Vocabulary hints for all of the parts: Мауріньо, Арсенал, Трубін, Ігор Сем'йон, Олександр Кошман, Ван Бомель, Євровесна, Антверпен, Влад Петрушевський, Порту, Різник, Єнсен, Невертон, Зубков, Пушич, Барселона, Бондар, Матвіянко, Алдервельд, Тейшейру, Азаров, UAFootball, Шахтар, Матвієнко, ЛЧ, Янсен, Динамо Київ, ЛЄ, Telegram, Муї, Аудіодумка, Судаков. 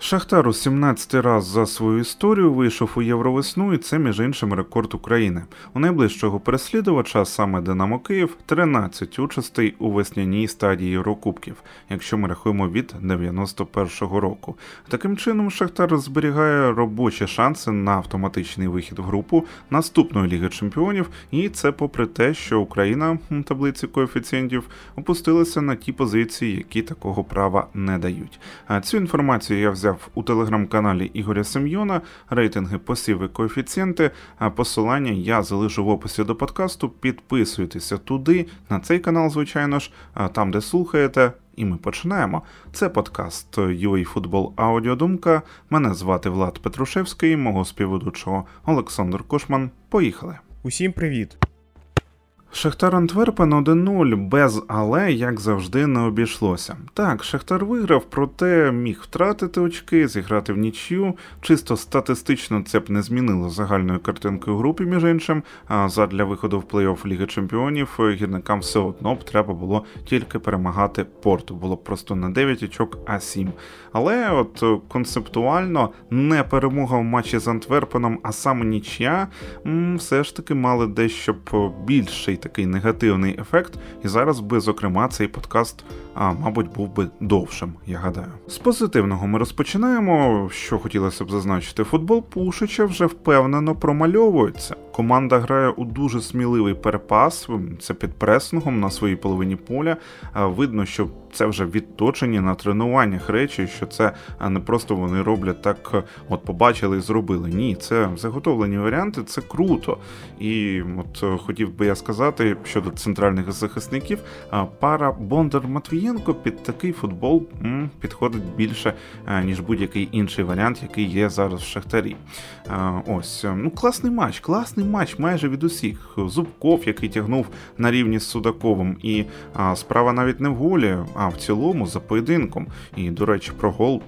Шахтар у 17-й раз за свою історію вийшов у Євровесну, і це, між іншим, рекорд України. У найближчого переслідувача, саме Динамо Київ, 13 участей у весняній стадії Єврокубків, якщо ми рахуємо від 91-го року. Таким чином, Шахтар зберігає робочі шанси на автоматичний вихід в групу наступної Ліги Чемпіонів, і це попри те, що Україна у таблиці коефіцієнтів опустилася на ті позиції, які такого права не дають. А цю інформацію я взяв у телеграм-каналі Ігоря Сем'йона, рейтинги, посіви, коефіцієнти, а посилання я залишу в описі до подкасту. Підписуйтеся туди, на цей канал, звичайно ж, там, де слухаєте. І ми починаємо. Це подкаст UAFootball Аудіодумка. Мене звати Влад Петрушевський, мого співведучого Олександр Кошман. Поїхали. Усім привіт. Шахтар Антверпен 1-0, без «але», як завжди, не обійшлося. Так, Шахтар виграв, проте міг втратити очки, зіграти в нічю. Чисто статистично це б не змінило загальної картинки у групі, між іншим. А задля виходу в плей-офф Ліги Чемпіонів гірникам все одно б треба було тільки перемагати Порту. Було б просто не 9 очок, а 7. Але от концептуально не перемога в матчі з Антверпеном, а саме нічия, все ж таки мали дещо більший такий негативний ефект, і зараз би, зокрема, цей подкаст, мабуть, був би довшим, я гадаю. З позитивного ми розпочинаємо, що хотілося б зазначити. Футбол Пушича вже впевнено промальовується. Команда грає у дуже сміливий перепас, це під пресингом на своїй половині поля. Видно, що це вже відточені на тренуваннях речі, що це не просто вони роблять так, от побачили і зробили. Ні, це заготовлені варіанти, це круто. І от хотів би я сказати щодо центральних захисників, пара Бондар-Матвієнко під такий футбол підходить більше, ніж будь-який інший варіант, який є зараз в Шахтарі. Ось, класний матч майже від усіх. Зубков, який тягнув на рівні з Судаковим, і справа навіть не в голі, а в цілому за поєдинком. І, до речі, про гол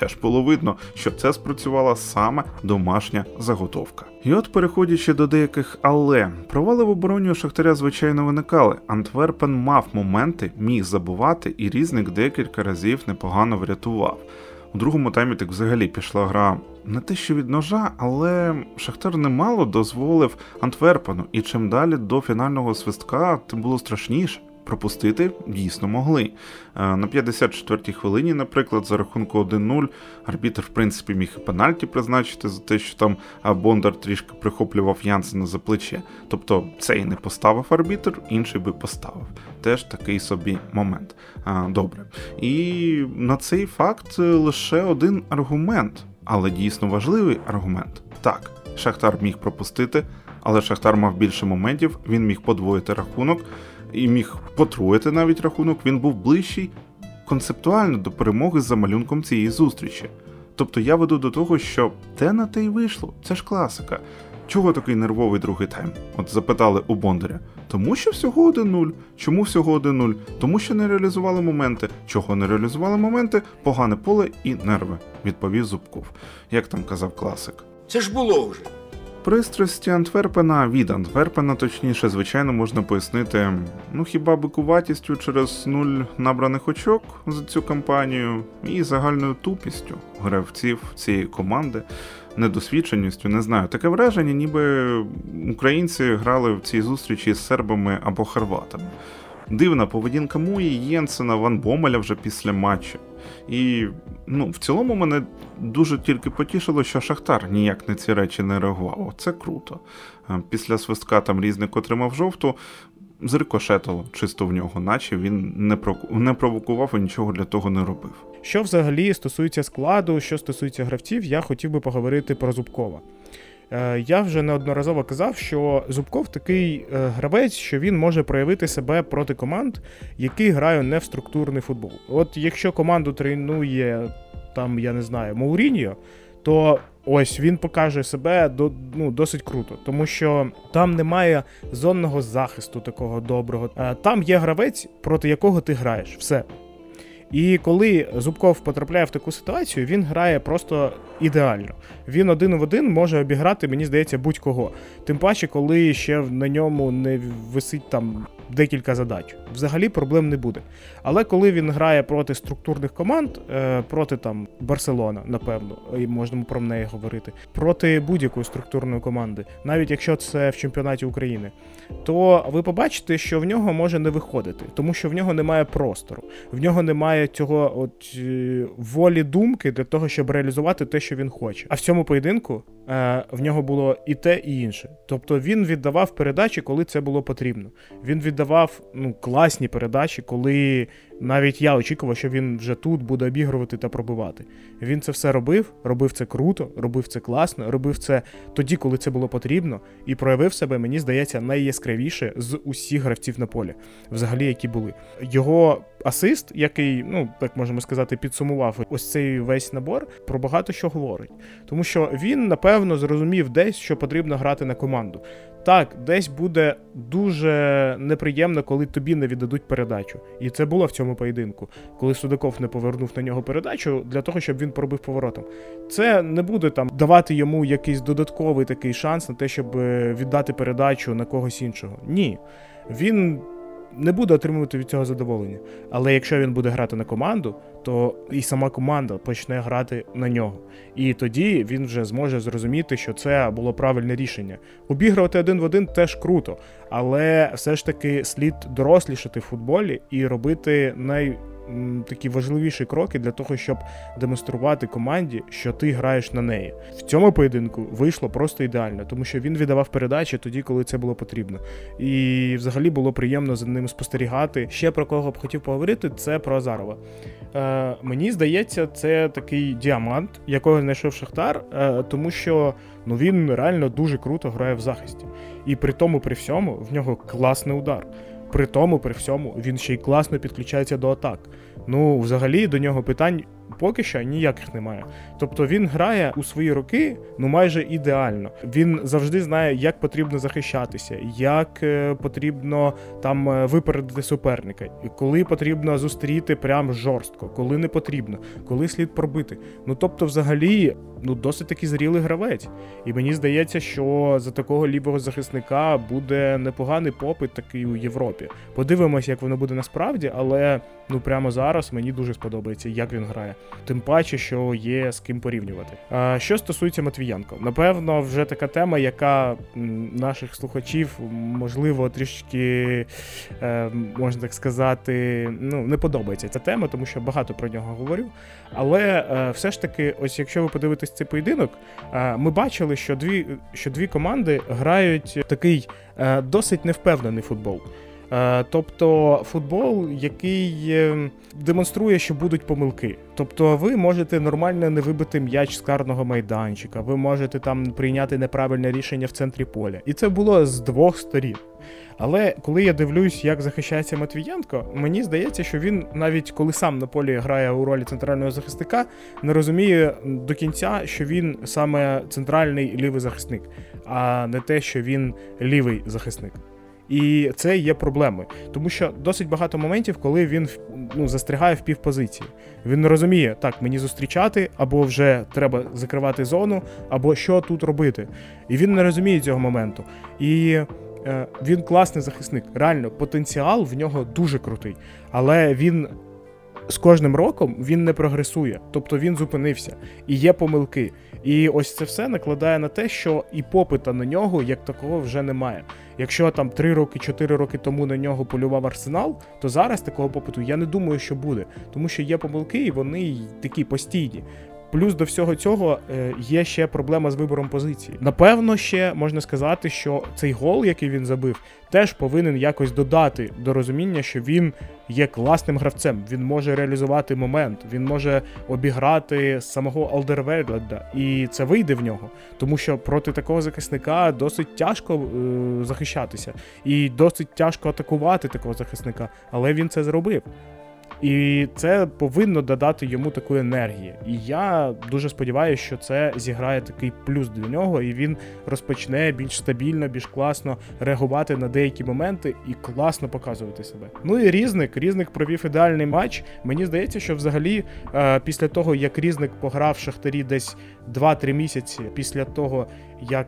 теж було видно, що це спрацювала саме домашня заготовка. І от, переходячи до деяких «але», провали в обороні у Шахтаря, звичайно, виникали. Антверпен мав моменти, міг забувати, і Різник декілька разів непогано врятував. У другому таймі так взагалі пішла гра не те що від ножа, але Шахтар немало дозволив Антверпену, і чим далі до фінального свистка, тим було страшніше. Пропустити дійсно могли. На 54-й хвилині, наприклад, за рахунку 1-0, арбітр, в принципі, міг і пенальті призначити за те, що там Бондар трішки прихоплював Янсена за плече. Тобто, цей не поставив арбітр, інший би поставив. Теж такий собі момент. Добре. І на цей факт лише один аргумент, але дійсно важливий аргумент. Так, Шахтар міг пропустити, але Шахтар мав більше моментів, він міг подвоїти рахунок, і міг потроїти навіть рахунок, він був ближчий концептуально до перемоги за малюнком цієї зустрічі. Тобто я веду до того, що те на те й вийшло, це ж класика. Чого такий нервовий другий тайм? От запитали у Бондаря. Тому що всього 1-0. Чому всього 1-0? Тому що не реалізували моменти. Чого не реалізували моменти? Погане поле і нерви, відповів Зубков. Як там казав класик. Це ж було вже. Пристрасті Антверпена від Антверпена, точніше, звичайно, можна пояснити, хіба бикуватістю через 0 набраних очок за цю кампанію і загальною тупістю гравців цієї команди, недосвідченістю, не знаю. Таке враження, ніби українці грали в цій зустрічі з сербами або хорватами. Дивна поведінка Муї, Єнсена, Ван Бомеля вже після матчу. І, в цілому мене дуже тільки потішило, що Шахтар ніяк на ці речі не реагував. Це круто. Після свистка там Різник отримав жовту, зрикошетило чисто в нього, наче він не провокував і нічого для того не робив. Що взагалі стосується складу, що стосується гравців, я хотів би поговорити про Зубкова. Я вже неодноразово казав, що Зубков такий гравець, що він може проявити себе проти команд, які грають не в структурний футбол. От якщо команду тренує, Мауріньо, то ось він покаже себе досить круто, тому що там немає зонного захисту такого доброго. Там є гравець, проти якого ти граєш, все. І коли Зубков потрапляє в таку ситуацію, він грає просто ідеально. Він один в один може обіграти, мені здається, будь-кого. Тим паче, коли ще на ньому не висить там декілька задач. Взагалі проблем не буде. Але коли він грає проти структурних команд, проти там Барселона, напевно, і можемо про неї говорити, проти будь-якої структурної команди, навіть якщо це в чемпіонаті України, то ви побачите, що в нього може не виходити, тому що в нього немає простору, в нього немає цього от волі думки для того, щоб реалізувати те, що він хоче. А в цьому поєдинку в нього було і те, і інше. Тобто він віддавав передачі, коли це було потрібно. Він віддавав класні передачі, коли навіть я очікував, що він вже тут буде обігрувати та пробивати. Він це все робив це круто, робив це класно, робив це тоді, коли це було потрібно, і проявив себе, мені здається, найяскравіше з усіх гравців на полі, взагалі, які були. Його асист, який, так можемо сказати, підсумував ось цей весь набор, про багато що говорить. Тому що він, напевно, зрозумів десь, що потрібно грати на команду. Так, десь буде дуже неприємно, коли тобі не віддадуть передачу. І це було в цьому поєдинку, коли Судаков не повернув на нього передачу для того, щоб він пробив поворотом. Це не буде там давати йому якийсь додатковий такий шанс на те, щоб віддати передачу на когось іншого. Ні. Він не буде отримувати від цього задоволення. Але якщо він буде грати на команду, то і сама команда почне грати на нього. І тоді він вже зможе зрозуміти, що це було правильне рішення. Обігрувати один в один теж круто, але все ж таки слід дорослішати в футболі і робити такі важливіші кроки для того, щоб демонструвати команді, що ти граєш на неї. В цьому поєдинку вийшло просто ідеально, тому що він віддавав передачі тоді, коли це було потрібно. І взагалі було приємно за ним спостерігати. Ще про кого б хотів поговорити, це про Азарова. Мені здається, це такий діамант, якого знайшов Шахтар, тому що він реально дуже круто грає в захисті. І при тому, при всьому, в нього класний удар. При тому, при всьому, він ще й класно підключається до атак. Взагалі, до нього питань поки що ніяких немає. Тобто він грає у свої роки, майже ідеально. Він завжди знає, як потрібно захищатися, як потрібно там випередити суперника, коли потрібно зустріти прям жорстко, коли не потрібно, коли слід пробити. Тобто взагалі, досить таки зрілий гравець. І мені здається, що за такого лівого захисника буде непоганий попит такий у Європі. Подивимось, як воно буде насправді, але прямо зараз мені дуже сподобається, як він грає. Тим паче, що є з ким порівнювати. Що стосується Матвіянко, напевно, вже така тема, яка наших слухачів, можливо, трішки, можна так сказати, не подобається ця тема, тому що багато про нього говорю. Але все ж таки, ось якщо ви подивитесь цей поєдинок, ми бачили, що дві команди грають такий досить невпевнений футбол. Тобто футбол, який демонструє, що будуть помилки. Тобто ви можете нормально не вибити м'яч з карного майданчика, ви можете там прийняти неправильне рішення в центрі поля. І це було з двох сторін. Але коли я дивлюсь, як захищається Матвієнко, мені здається, що він навіть коли сам на полі грає у ролі центрального захисника, не розуміє до кінця, що він саме центральний лівий захисник, а не те, що він лівий захисник. І це є проблемою, тому що досить багато моментів, коли він застрягає в півпозиції. Він не розуміє, так, мені зустрічати, або вже треба закривати зону, або що тут робити. І він не розуміє цього моменту. І він класний захисник, реально, потенціал в нього дуже крутий, але він з кожним роком він не прогресує, тобто він зупинився, і є помилки. І ось це все накладає на те, що і попита на нього як такого вже немає. Якщо там 3-4 роки тому на нього полював Арсенал, то зараз такого попиту я не думаю, що буде, тому що є помилки, і вони такі постійні. Плюс до всього цього є ще проблема з вибором позиції. Напевно, ще можна сказати, що цей гол, який він забив, теж повинен якось додати до розуміння, що він є класним гравцем, він може реалізувати момент, він може обіграти самого Алдервельда, і це вийде в нього, тому що проти такого захисника досить тяжко захищатися, і досить тяжко атакувати такого захисника, але він це зробив. І це повинно додати йому такої енергії. І я дуже сподіваюся, що це зіграє такий плюс для нього, і він розпочне більш стабільно, більш класно реагувати на деякі моменти і класно показувати себе. Ну і Різник провів ідеальний матч. Мені здається, що взагалі після того, як Різник пограв в Шахтарі десь 2-3 місяці, після того, як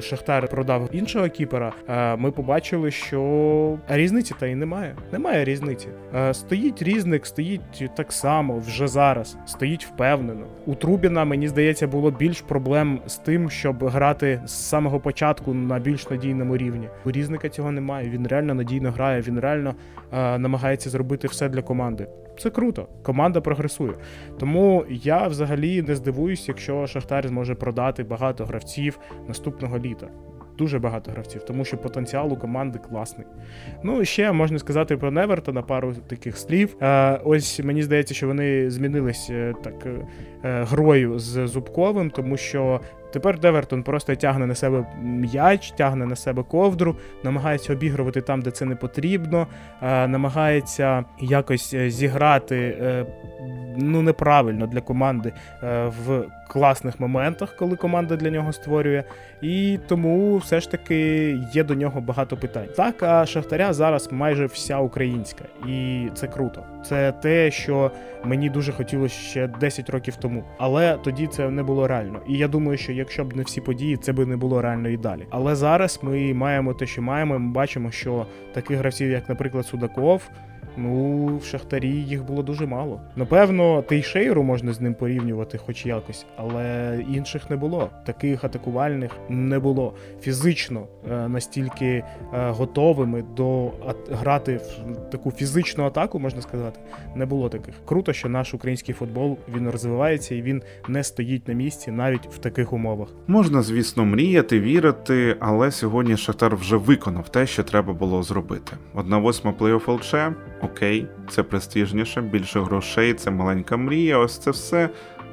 Шахтар продав іншого кіпера, ми побачили, що різниці та й немає. Немає різниці. Стоїть Різник, стоїть так само, вже зараз, стоїть впевнено. У Трубіна, мені здається, було більш проблем з тим, щоб грати з самого початку на більш надійному рівні. У Різника цього немає, він реально надійно грає, він реально намагається зробити все для команди. Це круто, команда прогресує. Тому я взагалі не здивуюсь, якщо Шахтар зможе продати багато гравців наступного літа. Дуже багато гравців, тому що потенціал у команди класний. Ну і ще можна сказати про Невертона пару таких слів. Ось мені здається, що вони змінились так грою з Зубковим, тому що тепер Невертон просто тягне на себе м'яч, тягне на себе ковдру, намагається обігрувати там, де це не потрібно, намагається якось зіграти неправильно для команди в класних моментах, коли команда для нього створює. І тому все ж таки є до нього багато питань. Так, а Шахтаря зараз майже вся українська. І це круто. Це те, що мені дуже хотілося ще 10 років тому. Але тоді це не було реально. І я думаю, що якщо б не всі події, це би не було реально і далі. Але зараз ми маємо те, що маємо. Ми бачимо, що таких гравців, як, наприклад, Судаков, в Шахтарі їх було дуже мало. Напевно, Тейшейру можна з ним порівнювати хоч якось, але інших не було. Таких атакувальних не було. Фізично настільки готовими до грати в таку фізичну атаку, можна сказати, не було таких. Круто, що наш український футбол, він розвивається і він не стоїть на місці навіть в таких умовах. Можна, звісно, мріяти, вірити, але сьогодні Шахтар вже виконав те, що треба було зробити. 1/8 плей-офф ЛЧ. Окей, це престижніше, більше грошей, це маленька мрія, ось це все.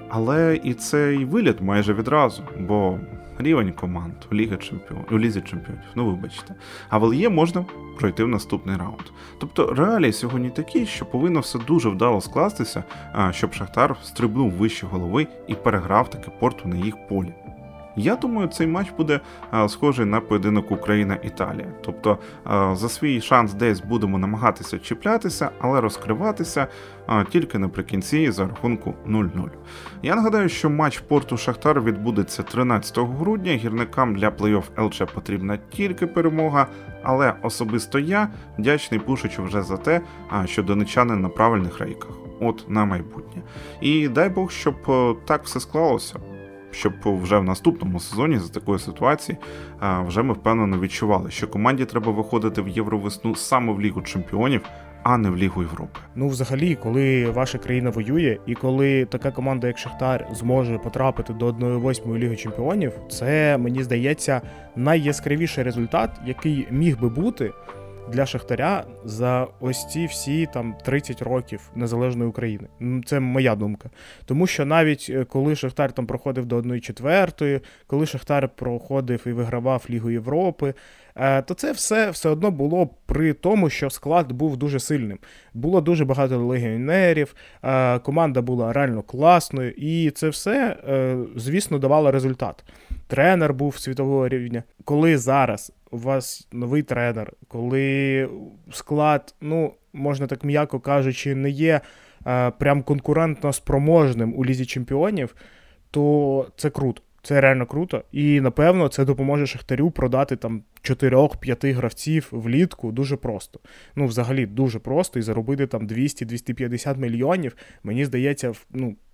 Але і цей виліт майже відразу, бо рівень команд у Лізі Чемпіонів, вибачте. А в ЛЄ можна пройти в наступний раунд. Тобто реалії сьогодні такі, що повинно все дуже вдало скластися, щоб Шахтар стрибнув вище голови і переграв таки Порту на їх полі. Я думаю, цей матч буде схожий на поєдинок Україна-Італія. Тобто за свій шанс десь будемо намагатися чіплятися, але розкриватися тільки наприкінці за рахунку 0-0. Я нагадаю, що матч Порту-Шахтар відбудеться 13 грудня. Гірникам для плей-офф ЛЧ потрібна тільки перемога, але особисто я вдячний Пушичу вже за те, що донечани на правильних рейках. От на майбутнє. І дай Бог, щоб так все склалося. Щоб вже в наступному сезоні за такої ситуації вже ми впевнено відчували, що команді треба виходити в Євровесну саме в Лігу Чемпіонів, а не в Лігу Європи. Взагалі, коли ваша країна воює і коли така команда, як Шахтар, зможе потрапити до 1/8 Ліги Чемпіонів, це, мені здається, найяскравіший результат, який міг би бути для Шахтаря за ось ці всі 30 років незалежної України. Це моя думка. Тому що навіть коли Шахтар проходив до 1/4, коли Шахтар проходив і вигравав Лігу Європи, то це все одно було при тому, що склад був дуже сильним. Було дуже багато легіонерів, команда була реально класною, і це все, звісно, давало результат. Тренер був світового рівня. Коли зараз у вас новий тренер, коли склад, можна так м'яко кажучи, не є прям конкурентно спроможним у Лізі Чемпіонів, то це круто. Це реально круто. І, напевно, це допоможе Шахтарю продати 4-5 гравців влітку дуже просто. Взагалі дуже просто. І заробити 200-250 мільйонів, мені здається,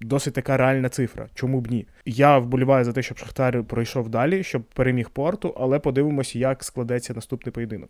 досить така реальна цифра. Чому б ні? Я вболіваю за те, щоб Шахтар пройшов далі, щоб переміг Порту, але подивимося, як складеться наступний поєдинок.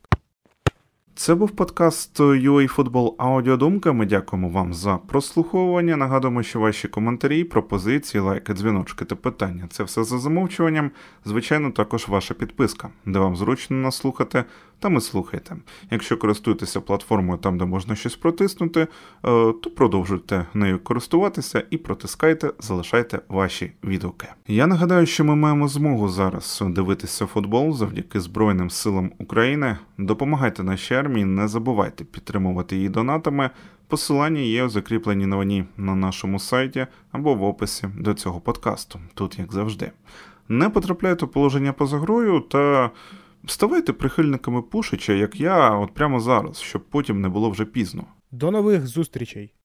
Це був подкаст UAFootball Аудіодумка. Ми дякуємо вам за прослуховування. Нагадуємо, що ваші коментарі, пропозиції, лайки, дзвіночки та питання – це все за замовчуванням. Звичайно, також ваша підписка, де вам зручно нас слухати, там і слухайте. Якщо користуєтеся платформою там, де можна щось протиснути, то продовжуйте нею користуватися і протискайте, залишайте ваші відгуки. Я нагадаю, що ми маємо змогу зараз дивитися футбол завдяки Збройним силам України. Допомагайте нашій армії, не забувайте підтримувати її донатами, Посилання є закріплені новині на нашому сайті або в описі до цього подкасту. Тут, як завжди. Не потрапляйте в положення поза грою та ставайте прихильниками Пушича, як я, от прямо зараз, щоб потім не було вже пізно. До нових зустрічей!